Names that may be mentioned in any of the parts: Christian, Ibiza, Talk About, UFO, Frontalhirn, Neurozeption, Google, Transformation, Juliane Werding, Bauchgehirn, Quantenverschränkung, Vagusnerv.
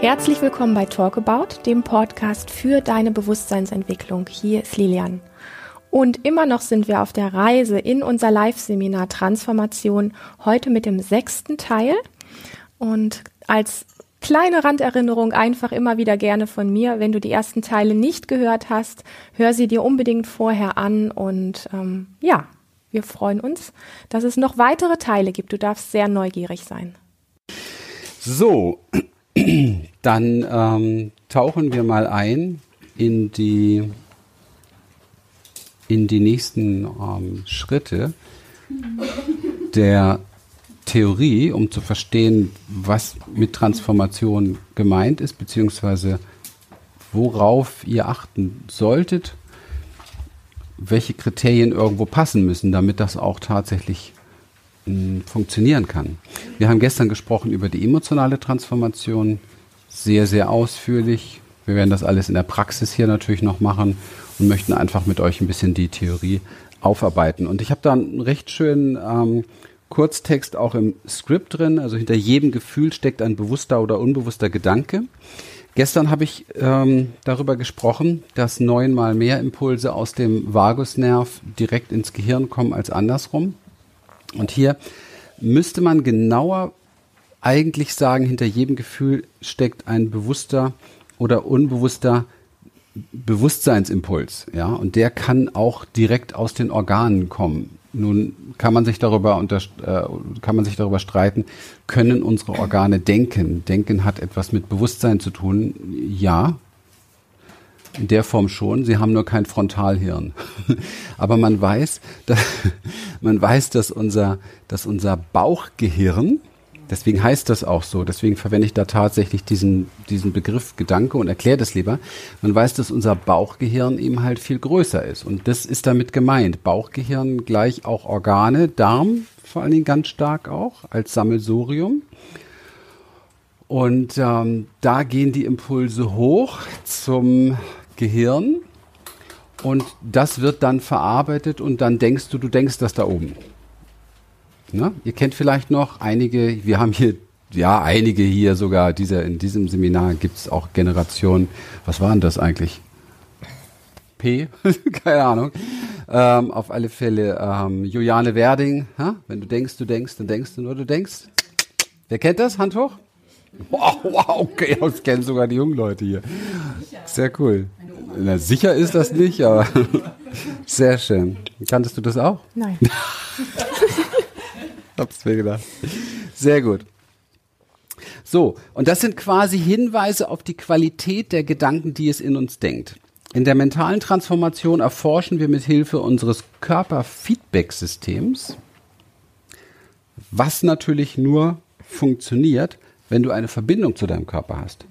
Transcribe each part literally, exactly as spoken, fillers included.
Herzlich willkommen bei Talk About, dem Podcast für deine Bewusstseinsentwicklung. Hier ist Lilian. Und immer noch sind wir auf der Reise in unser Live-Seminar Transformation, heute mit dem sechsten Teil. Und als kleine Randerinnerung einfach immer wieder gerne von mir, wenn du die ersten Teile nicht gehört hast, hör sie dir unbedingt vorher an und ähm, ja, wir freuen uns, dass es noch weitere Teile gibt. Du darfst sehr neugierig sein. So, dann ähm, tauchen wir mal ein in die, in die nächsten ähm, Schritte der Theorie, um zu verstehen, was mit Transformation gemeint ist, beziehungsweise worauf ihr achten solltet, welche Kriterien irgendwo passen müssen, damit das auch tatsächlich funktionieren kann. Wir haben gestern gesprochen über die emotionale Transformation, sehr, sehr ausführlich. Wir werden das alles in der Praxis hier natürlich noch machen und möchten einfach mit euch ein bisschen die Theorie aufarbeiten. Und ich habe da einen recht schönen ähm, Kurztext auch im Skript drin. Also hinter jedem Gefühl steckt ein bewusster oder unbewusster Gedanke. Gestern habe ich ähm, darüber gesprochen, dass neunmal mehr Impulse aus dem Vagusnerv direkt ins Gehirn kommen als andersrum. Und hier müsste man genauer eigentlich sagen, hinter jedem Gefühl steckt ein bewusster oder unbewusster Bewusstseinsimpuls. Ja? Und der kann auch direkt aus den Organen kommen. Nun kann man sich darüber, unter, äh, kann man sich darüber streiten, können unsere Organe denken? Denken hat etwas mit Bewusstsein zu tun. Ja, in der Form schon, sie haben nur kein Frontalhirn. Aber man weiß, dass, man weiß, dass unser, dass unser Bauchgehirn, deswegen heißt das auch so, deswegen verwende ich da tatsächlich diesen, diesen Begriff Gedanke und erkläre das lieber. Man weiß, dass unser Bauchgehirn eben halt viel größer ist. Und das ist damit gemeint. Bauchgehirn gleich auch Organe, Darm vor allen Dingen ganz stark auch als Sammelsurium. Und ähm, da gehen die Impulse hoch zum Gehirn und das wird dann verarbeitet und dann denkst du, du denkst das da oben. Ne? Ihr kennt vielleicht noch einige, wir haben hier, ja einige hier sogar, dieser, in diesem Seminar gibt es auch Generationen, was waren das eigentlich? P? Keine Ahnung. Ähm, auf alle Fälle ähm, Juliane Werding, ha? Wenn du denkst, du denkst, dann denkst du nur, du denkst. Wer kennt das? Hand hoch. Wow, wow, okay, das kennen sogar die jungen Leute hier. Sehr cool. Na, sicher ist das nicht, aber sehr schön. Kanntest du das auch? Nein. Hab's mir gedacht. Sehr gut. So, und das sind quasi Hinweise auf die Qualität der Gedanken, die es in uns denkt. In der mentalen Transformation erforschen wir mit Hilfe unseres Körperfeedback-Systems, was natürlich nur funktioniert, wenn du eine Verbindung zu deinem Körper hast.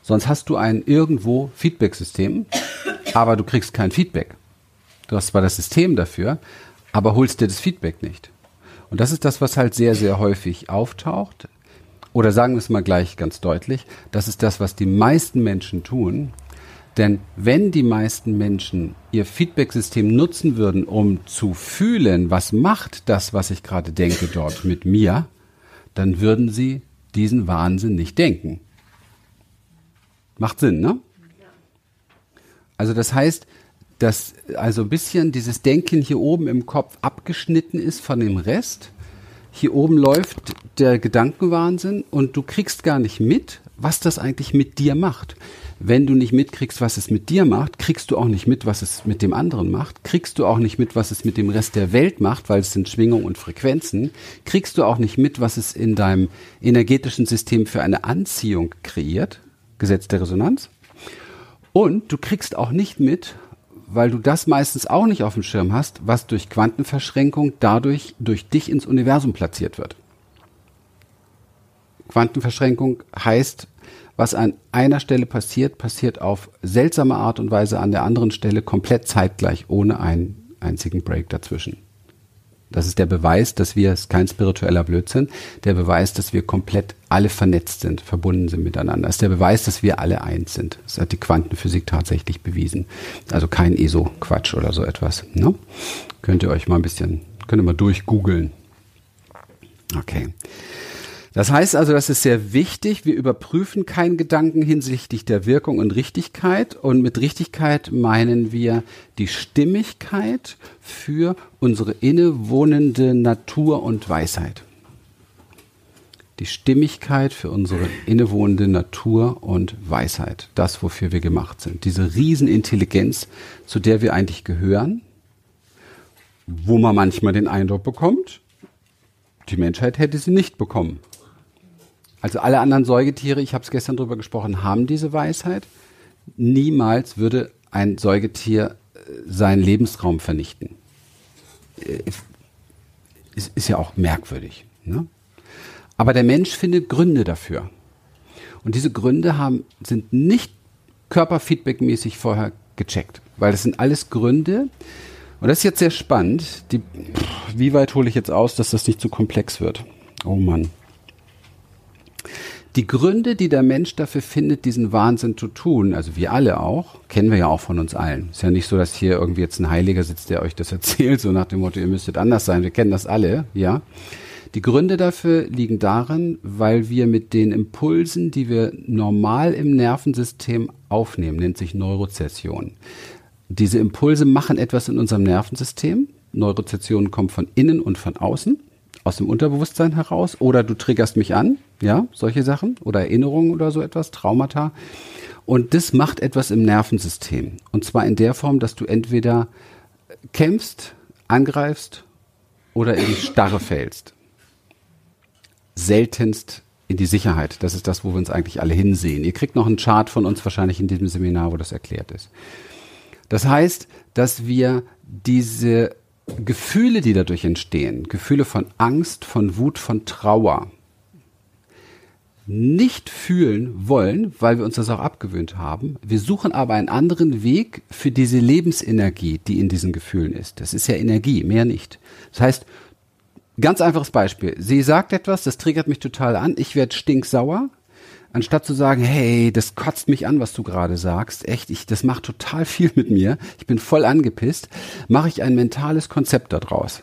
Sonst hast du ein irgendwo Feedback-System, aber du kriegst kein Feedback. Du hast zwar das System dafür, aber holst dir das Feedback nicht. Und das ist das, was halt sehr, sehr häufig auftaucht. Oder sagen wir es mal gleich ganz deutlich, das ist das, was die meisten Menschen tun. Denn wenn die meisten Menschen ihr Feedback-System nutzen würden, um zu fühlen, was macht das, was ich gerade denke dort mit mir, dann würden sie diesen Wahnsinn nicht denken. Macht Sinn, ne? Also das heißt, dass also ein bisschen dieses Denken hier oben im Kopf abgeschnitten ist von dem Rest. Hier oben läuft der Gedankenwahnsinn und du kriegst gar nicht mit, was das eigentlich mit dir macht. Wenn du nicht mitkriegst, was es mit dir macht, kriegst du auch nicht mit, was es mit dem anderen macht, kriegst du auch nicht mit, was es mit dem Rest der Welt macht, weil es sind Schwingungen und Frequenzen, kriegst du auch nicht mit, was es in deinem energetischen System für eine Anziehung kreiert, Gesetz der Resonanz, und du kriegst auch nicht mit, weil du das meistens auch nicht auf dem Schirm hast, was durch Quantenverschränkung dadurch durch dich ins Universum platziert wird. Quantenverschränkung heißt, was an einer Stelle passiert, passiert auf seltsame Art und Weise an der anderen Stelle komplett zeitgleich, ohne einen einzigen Break dazwischen. Das ist der Beweis, dass wir, es ist kein spiritueller Blödsinn, der Beweis, dass wir komplett alle vernetzt sind, verbunden sind miteinander. Das ist der Beweis, dass wir alle eins sind. Das hat die Quantenphysik tatsächlich bewiesen. Also kein E S O-Quatsch oder so etwas. Ne? Könnt ihr euch mal ein bisschen, könnt ihr mal durchgoogeln. Okay. Das heißt also, das ist sehr wichtig. Wir überprüfen keinen Gedanken hinsichtlich der Wirkung und Richtigkeit. Und mit Richtigkeit meinen wir die Stimmigkeit für unsere innewohnende Natur und Weisheit. Die Stimmigkeit für unsere innewohnende Natur und Weisheit. Das, wofür wir gemacht sind. Diese Riesenintelligenz, zu der wir eigentlich gehören, wo man manchmal den Eindruck bekommt, die Menschheit hätte sie nicht bekommen. Also alle anderen Säugetiere, ich habe es gestern drüber gesprochen, haben diese Weisheit. Niemals würde ein Säugetier seinen Lebensraum vernichten. Es ist ja auch merkwürdig, ne? Aber der Mensch findet Gründe dafür. Und diese Gründe haben, sind nicht körperfeedbackmäßig vorher gecheckt. Weil das sind alles Gründe. Und das ist jetzt sehr spannend. Die, pff, wie weit hole ich jetzt aus, dass das nicht zu komplex wird? Oh Mann. Die Gründe, die der Mensch dafür findet, diesen Wahnsinn zu tun, also wir alle auch, kennen wir ja auch von uns allen. Ist ja nicht so, dass hier irgendwie jetzt ein Heiliger sitzt, der euch das erzählt, so nach dem Motto, ihr müsstet anders sein. Wir kennen das alle, ja. Die Gründe dafür liegen darin, weil wir mit den Impulsen, die wir normal im Nervensystem aufnehmen, nennt sich Neurozeption. Diese Impulse machen etwas in unserem Nervensystem. Neurozeption kommt von innen und von außen, aus dem Unterbewusstsein heraus. Oder du triggerst mich an, ja, solche Sachen. Oder Erinnerungen oder so etwas, Traumata. Und das macht etwas im Nervensystem. Und zwar in der Form, dass du entweder kämpfst, angreifst oder in die Starre fällst. Seltenst in die Sicherheit. Das ist das, wo wir uns eigentlich alle hinsehen. Ihr kriegt noch einen Chart von uns wahrscheinlich in diesem Seminar, wo das erklärt ist. Das heißt, dass wir diese Gefühle, die dadurch entstehen, Gefühle von Angst, von Wut, von Trauer, nicht fühlen wollen, weil wir uns das auch abgewöhnt haben. Wir suchen aber einen anderen Weg für diese Lebensenergie, die in diesen Gefühlen ist. Das ist ja Energie, mehr nicht. Das heißt, ganz einfaches Beispiel. Sie sagt etwas, das triggert mich total an, ich werde stinksauer. Anstatt zu sagen, hey, das kotzt mich an, was du gerade sagst, echt, ich, das macht total viel mit mir, ich bin voll angepisst, mache ich ein mentales Konzept daraus.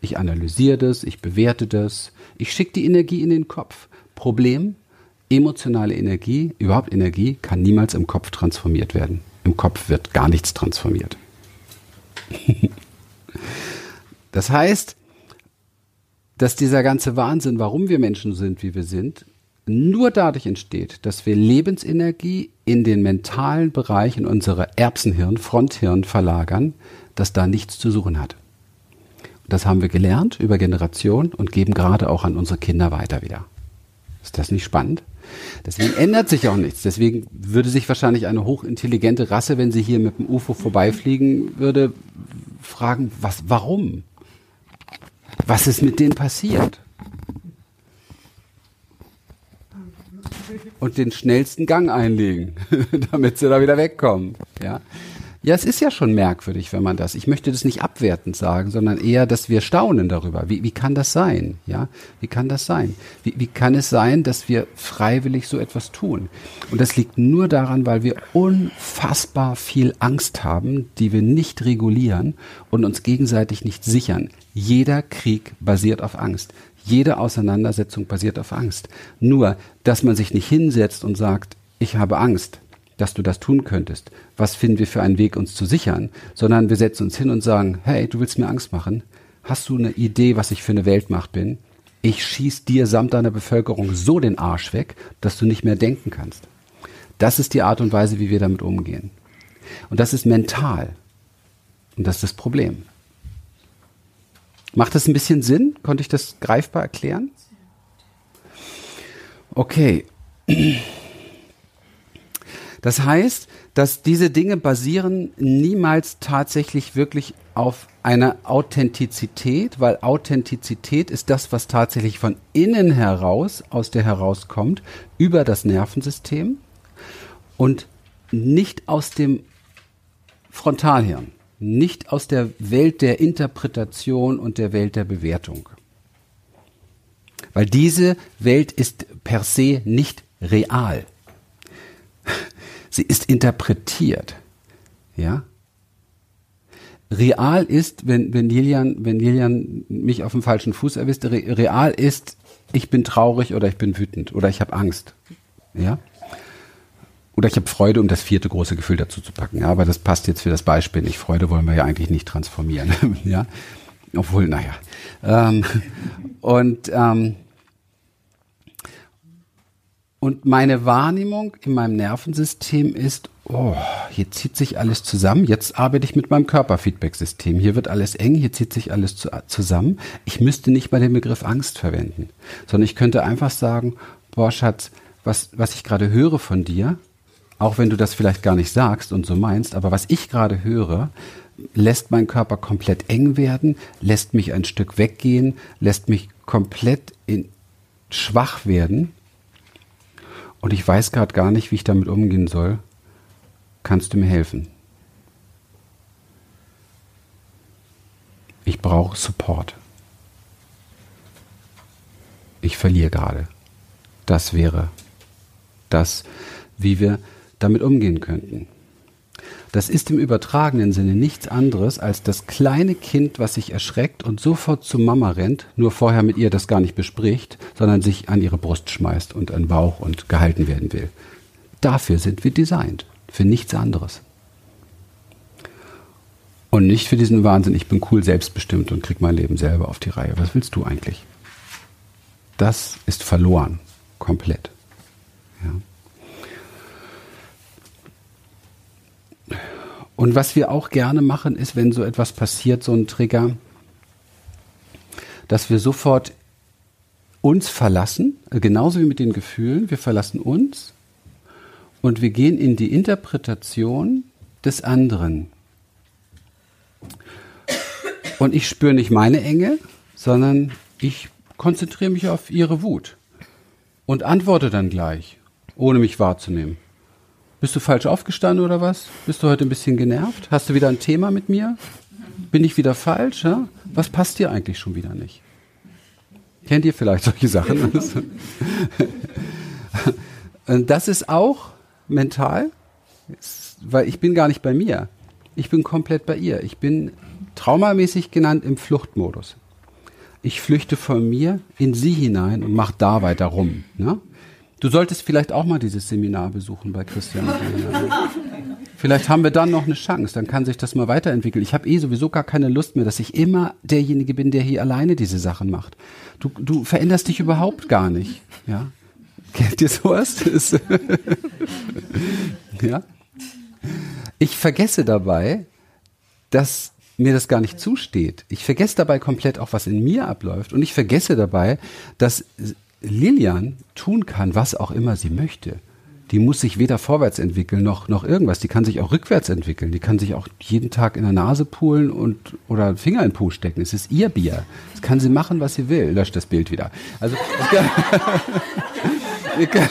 Ich analysiere das, ich bewerte das, ich schicke die Energie in den Kopf. Problem, emotionale Energie, überhaupt Energie, kann niemals im Kopf transformiert werden. Im Kopf wird gar nichts transformiert. Das heißt, dass dieser ganze Wahnsinn, warum wir Menschen sind, wie wir sind, nur dadurch entsteht, dass wir Lebensenergie in den mentalen Bereich, in unsere Erbsenhirn, Fronthirn verlagern, das da nichts zu suchen hat. Und das haben wir gelernt über Generationen und geben gerade auch an unsere Kinder weiter wieder. Ist das nicht spannend? Deswegen ändert sich auch nichts. Deswegen würde sich wahrscheinlich eine hochintelligente Rasse, wenn sie hier mit dem U F O vorbeifliegen würde, fragen, was, warum? Was ist mit denen passiert? Und den schnellsten Gang einlegen, damit sie da wieder wegkommen. Ja, ja, es ist ja schon merkwürdig, wenn man das, ich möchte das nicht abwertend sagen, sondern eher, dass wir staunen darüber. Wie, wie kann das sein? Ja, wie kann das sein? Wie, wie kann es sein, dass wir freiwillig so etwas tun? Und das liegt nur daran, weil wir unfassbar viel Angst haben, die wir nicht regulieren und uns gegenseitig nicht sichern. Jeder Krieg basiert auf Angst. Jede Auseinandersetzung basiert auf Angst. Nur, dass man sich nicht hinsetzt und sagt, ich habe Angst, dass du das tun könntest. Was finden wir für einen Weg, uns zu sichern? Sondern wir setzen uns hin und sagen, hey, du willst mir Angst machen? Hast du eine Idee, was ich für eine Weltmacht bin? Ich schieß dir samt deiner Bevölkerung so den Arsch weg, dass du nicht mehr denken kannst. Das ist die Art und Weise, wie wir damit umgehen. Und das ist mental. Und das ist das Problem. Macht das ein bisschen Sinn? Konnte ich das greifbar erklären? Okay. Das heißt, dass diese Dinge basieren niemals tatsächlich wirklich auf einer Authentizität, weil Authentizität ist das, was tatsächlich von innen heraus, aus der herauskommt, über das Nervensystem und nicht aus dem Frontalhirn. Nicht aus der Welt der Interpretation und der Welt der Bewertung. Weil diese Welt ist per se nicht real. Sie ist interpretiert. Ja? real ist, wenn wenn Lilian, wenn Lilian mich auf dem falschen Fuß erwischt, re, real ist, ich bin traurig oder ich bin wütend oder ich habe Angst, ja, oder ich habe Freude, um das vierte große Gefühl dazu zu packen, ja, aber das passt jetzt für das Beispiel nicht. Freude wollen wir ja eigentlich nicht transformieren, ja, obwohl, naja, ähm, und ähm, und meine Wahrnehmung in meinem Nervensystem ist, oh, hier zieht sich alles zusammen. Jetzt arbeite ich mit meinem Körperfeedback-System. Hier wird alles eng, hier zieht sich alles zu, zusammen. Ich müsste nicht mal den Begriff Angst verwenden, sondern ich könnte einfach sagen, boah, Schatz, was, was ich gerade höre von dir, auch wenn du das vielleicht gar nicht sagst und so meinst, aber was ich gerade höre, lässt meinen Körper komplett eng werden, lässt mich ein Stück weggehen, lässt mich komplett in, schwach werden. Und ich weiß gerade gar nicht, wie ich damit umgehen soll. Kannst du mir helfen? Ich brauche Support. Ich verliere gerade. Das wäre das, wie wir damit umgehen könnten. Das ist im übertragenen Sinne nichts anderes als das kleine Kind, was sich erschreckt und sofort zu Mama rennt, nur vorher mit ihr das gar nicht bespricht, sondern sich an ihre Brust schmeißt und an den Bauch und gehalten werden will. Dafür sind wir designed, für nichts anderes. Und nicht für diesen Wahnsinn, ich bin cool, selbstbestimmt und krieg mein Leben selber auf die Reihe. Was willst du eigentlich? Das ist verloren, komplett. Ja. Und was wir auch gerne machen, ist, wenn so etwas passiert, so ein Trigger, dass wir sofort uns verlassen, genauso wie mit den Gefühlen, wir verlassen uns und wir gehen in die Interpretation des anderen. Und ich spüre nicht meine Enge, sondern ich konzentriere mich auf ihre Wut und antworte dann gleich, ohne mich wahrzunehmen. Bist du falsch aufgestanden oder was? Bist du heute ein bisschen genervt? Hast du wieder ein Thema mit mir? Bin ich wieder falsch? Ja? Was passt dir eigentlich schon wieder nicht? Kennt ihr vielleicht solche Sachen? Das ist auch mental, weil ich bin gar nicht bei mir. Ich bin komplett bei ihr. Ich bin traumamäßig genannt im Fluchtmodus. Ich flüchte von mir in sie hinein und mache da weiter rum, ne? Du solltest vielleicht auch mal dieses Seminar besuchen bei Christian. Vielleicht haben wir dann noch eine Chance, dann kann sich das mal weiterentwickeln. Ich habe eh sowieso gar keine Lust mehr, dass ich immer derjenige bin, der hier alleine diese Sachen macht. Du, du veränderst dich überhaupt gar nicht. Ja? Kennt ihr sowas? Ja? Ich vergesse dabei, dass mir das gar nicht zusteht. Ich vergesse dabei komplett auch, was in mir abläuft. Und ich vergesse dabei, dass Lilian tun kann, was auch immer sie möchte. Die muss sich weder vorwärts entwickeln noch, noch irgendwas. Die kann sich auch rückwärts entwickeln. Die kann sich auch jeden Tag in der Nase pulen und, oder einen Finger in den Po stecken. Es ist ihr Bier. Das kann sie machen, was sie will. Löscht das Bild wieder. Also, kann, ihr kann,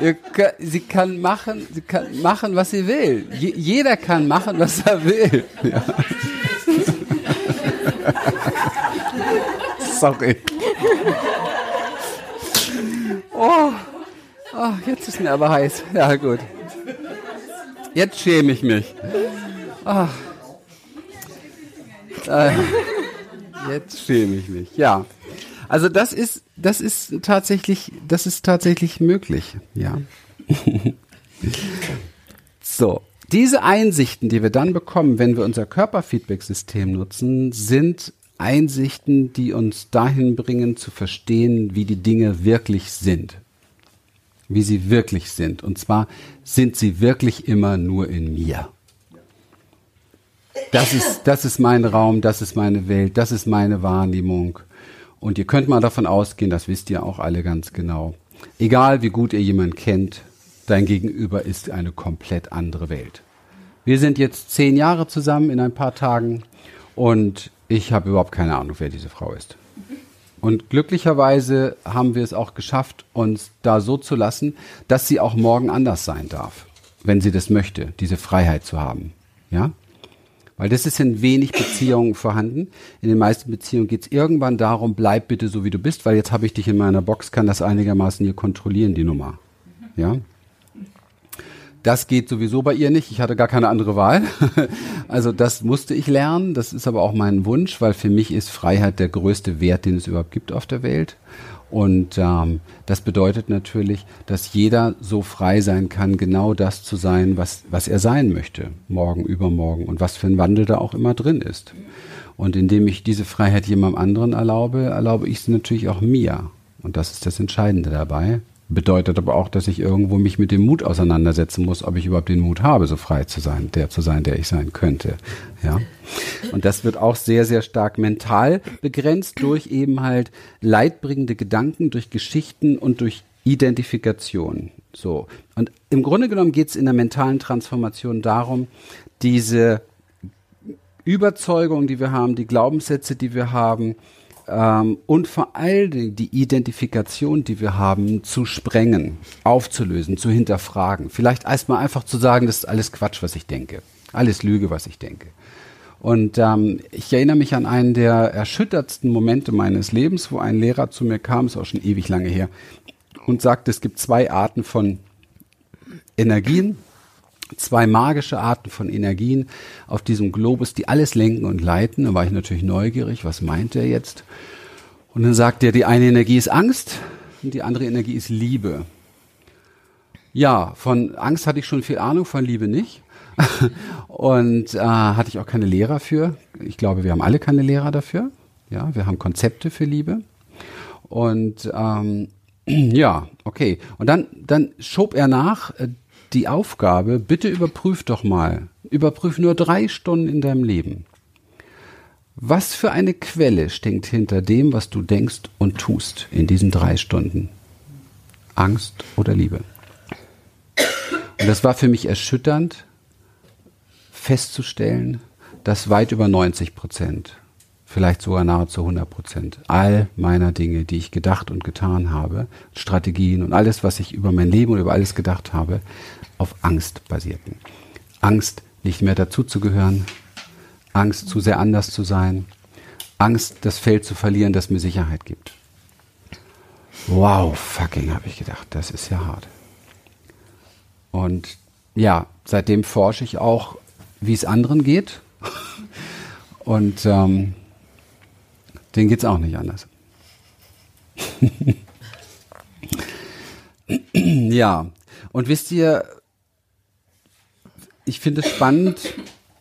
ihr kann, sie kann machen, sie kann machen, was sie will. Je, jeder kann machen, was er will. Ja. Sorry. Oh, oh, jetzt ist mir aber heiß. Ja, gut. Jetzt schäme ich mich. Oh. Äh, jetzt schäme ich mich, ja. Also das ist, das ist tatsächlich, das ist tatsächlich möglich, ja. So, diese Einsichten, die wir dann bekommen, wenn wir unser Körperfeedback-System nutzen, sind Einsichten, die uns dahin bringen, zu verstehen, wie die Dinge wirklich sind. Wie sie wirklich sind. Und zwar sind sie wirklich immer nur in mir. Das ist, das ist mein Raum, das ist meine Welt, das ist meine Wahrnehmung. Und ihr könnt mal davon ausgehen, das wisst ihr auch alle ganz genau. Egal wie gut ihr jemanden kennt, dein Gegenüber ist eine komplett andere Welt. Wir sind jetzt zehn Jahre zusammen in ein paar Tagen und ich habe überhaupt keine Ahnung, wer diese Frau ist. Und glücklicherweise haben wir es auch geschafft, uns da so zu lassen, dass sie auch morgen anders sein darf, wenn sie das möchte, diese Freiheit zu haben. Ja? Weil das ist in wenig Beziehungen vorhanden. In den meisten Beziehungen geht es irgendwann darum, bleib bitte so, wie du bist, weil jetzt habe ich dich in meiner Box, kann das einigermaßen hier kontrollieren, die Nummer. Ja? Das geht sowieso bei ihr nicht. Ich hatte gar keine andere Wahl. Also das musste ich lernen. Das ist aber auch mein Wunsch, weil für mich ist Freiheit der größte Wert, den es überhaupt gibt auf der Welt. Und ähm, das bedeutet natürlich, dass jeder so frei sein kann, genau das zu sein, was, was er sein möchte, morgen, übermorgen und was für ein Wandel da auch immer drin ist. Und indem ich diese Freiheit jemandem anderen erlaube, erlaube ich es natürlich auch mir. Und das ist das Entscheidende dabei. Bedeutet aber auch, dass ich irgendwo mich mit dem Mut auseinandersetzen muss, ob ich überhaupt den Mut habe, so frei zu sein, der zu sein, der ich sein könnte. Ja. Und das wird auch sehr, sehr stark mental begrenzt durch eben halt leidbringende Gedanken, durch Geschichten und durch Identifikation. So. Und im Grunde genommen geht es in der mentalen Transformation darum, diese Überzeugungen, die wir haben, die Glaubenssätze, die wir haben, und vor allen Dingen die Identifikation, die wir haben, zu sprengen, aufzulösen, zu hinterfragen. Vielleicht erstmal einfach zu sagen, das ist alles Quatsch, was ich denke. Alles Lüge, was ich denke. Und ähm, ich erinnere mich an einen der erschüttertsten Momente meines Lebens, wo ein Lehrer zu mir kam, ist auch schon ewig lange her, und sagte, es gibt zwei Arten von Energien, zwei magische Arten von Energien auf diesem Globus, die alles lenken und leiten. Da war ich natürlich neugierig, was meint er jetzt? Und dann sagt er, die eine Energie ist Angst und die andere Energie ist Liebe. Ja, von Angst hatte ich schon viel Ahnung, von Liebe nicht. Und äh, hatte ich auch keine Lehrer für. Ich glaube, wir haben alle keine Lehrer dafür. Ja, wir haben Konzepte für Liebe. Und ähm, ja, okay. Und dann, dann schob er nach, äh, die Aufgabe, bitte überprüf doch mal, überprüf nur drei Stunden in deinem Leben. Was für eine Quelle steckt hinter dem, was du denkst und tust in diesen drei Stunden? Angst oder Liebe? Und das war für mich erschütternd, festzustellen, dass weit über neunzig Prozent, vielleicht sogar nahezu hundert Prozent all meiner Dinge, die ich gedacht und getan habe, Strategien und alles, was ich über mein Leben und über alles gedacht habe, auf Angst basierten. Angst, nicht mehr dazuzugehören, Angst, zu sehr anders zu sein, Angst, das Feld zu verlieren, das mir Sicherheit gibt. Wow, fucking, habe ich gedacht, das ist ja hart. Und ja, seitdem forsche ich auch, wie es anderen geht. Und ähm, denen geht's auch nicht anders. Ja, und wisst ihr, ich finde es spannend,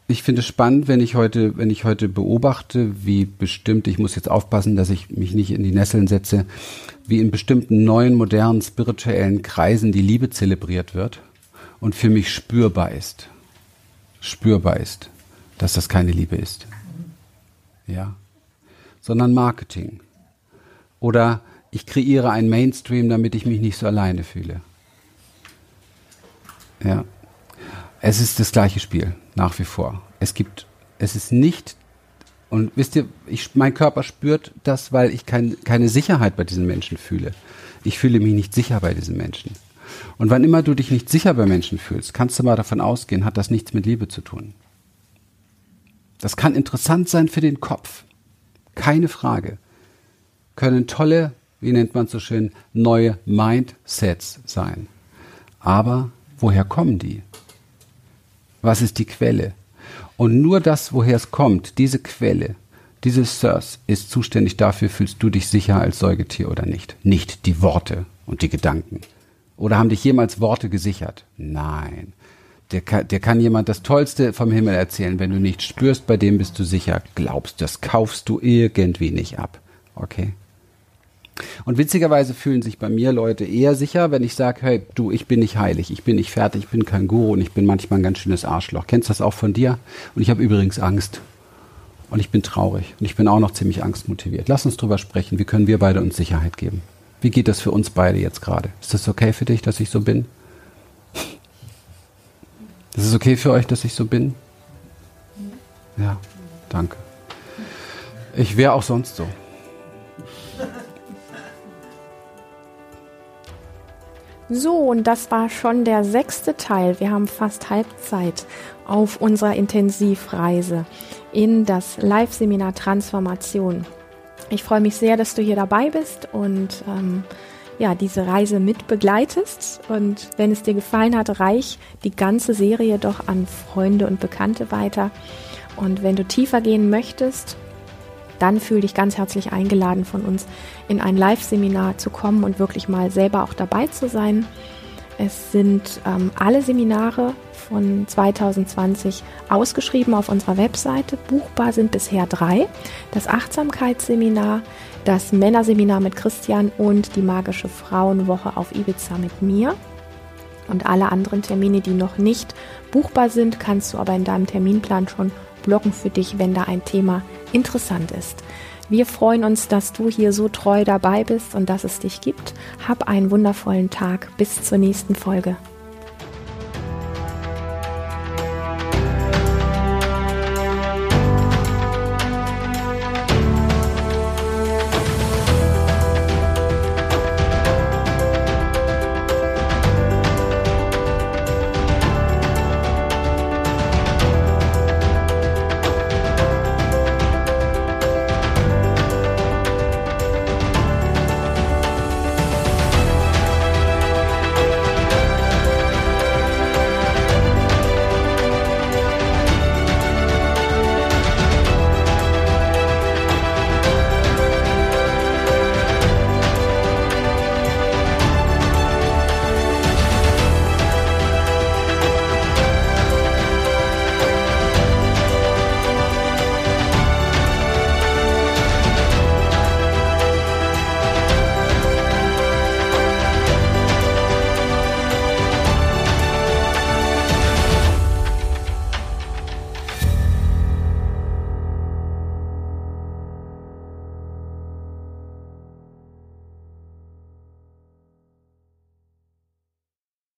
ich finde es spannend, wenn ich heute, wenn ich heute beobachte, wie bestimmt, ich muss jetzt aufpassen, dass ich mich nicht in die Nesseln setze, wie in bestimmten neuen, modernen, spirituellen Kreisen die Liebe zelebriert wird und für mich spürbar ist, spürbar ist, dass das keine Liebe ist. Ja. Sondern Marketing. Oder ich kreiere einen Mainstream, damit ich mich nicht so alleine fühle. Ja. Es ist das gleiche Spiel, nach wie vor. Es gibt, es ist nicht, und wisst ihr, ich, mein Körper spürt das, weil ich kein, keine Sicherheit bei diesen Menschen fühle. Ich fühle mich nicht sicher bei diesen Menschen. Und wann immer du dich nicht sicher bei Menschen fühlst, kannst du mal davon ausgehen, hat das nichts mit Liebe zu tun. Das kann interessant sein für den Kopf. Keine Frage, können tolle, wie nennt man es so schön, neue Mindsets sein. Aber woher kommen die? Was ist die Quelle? Und nur das, woher es kommt, diese Quelle, diese Source ist zuständig dafür, fühlst du dich sicher als Säugetier oder nicht. Nicht die Worte und die Gedanken. Oder haben dich jemals Worte gesichert? Nein. Der kann, der kann jemand das Tollste vom Himmel erzählen. Wenn du nicht spürst, bei dem bist du sicher. Glaubst, das kaufst du irgendwie nicht ab. Okay. Und witzigerweise fühlen sich bei mir Leute eher sicher, wenn ich sage, hey, du, ich bin nicht heilig, ich bin nicht fertig, ich bin kein Guru und ich bin manchmal ein ganz schönes Arschloch. Kennst du das auch von dir? Und ich habe übrigens Angst. Und ich bin traurig. Und ich bin auch noch ziemlich angstmotiviert. Lass uns drüber sprechen. Wie können wir beide uns Sicherheit geben? Wie geht das für uns beide jetzt gerade? Ist das okay für dich, dass ich so bin? Ist es okay für euch, dass ich so bin? Ja, danke. Ich wäre auch sonst so. So, und das war schon der sechste Teil. Wir haben fast Halbzeit auf unserer Intensivreise in das Live-Seminar Transformation. Ich freue mich sehr, dass du hier dabei bist und ähm, ja, diese Reise mit begleitest. Und wenn es dir gefallen hat, reich die ganze Serie doch an Freunde und Bekannte weiter. Und wenn du tiefer gehen möchtest, dann fühl dich ganz herzlich eingeladen, von uns in ein Live-Seminar zu kommen und wirklich mal selber auch dabei zu sein. Es sind ähm, alle Seminare von zwanzig zwanzig ausgeschrieben auf unserer Webseite. Buchbar sind bisher drei. Das Achtsamkeitsseminar, das Männerseminar mit Christian und die magische Frauenwoche auf Ibiza mit mir. Und alle anderen Termine, die noch nicht buchbar sind, kannst du aber in deinem Terminplan schon blocken für dich, wenn da ein Thema interessant ist. Wir freuen uns, dass du hier so treu dabei bist und dass es dich gibt. Hab einen wundervollen Tag. Bis zur nächsten Folge.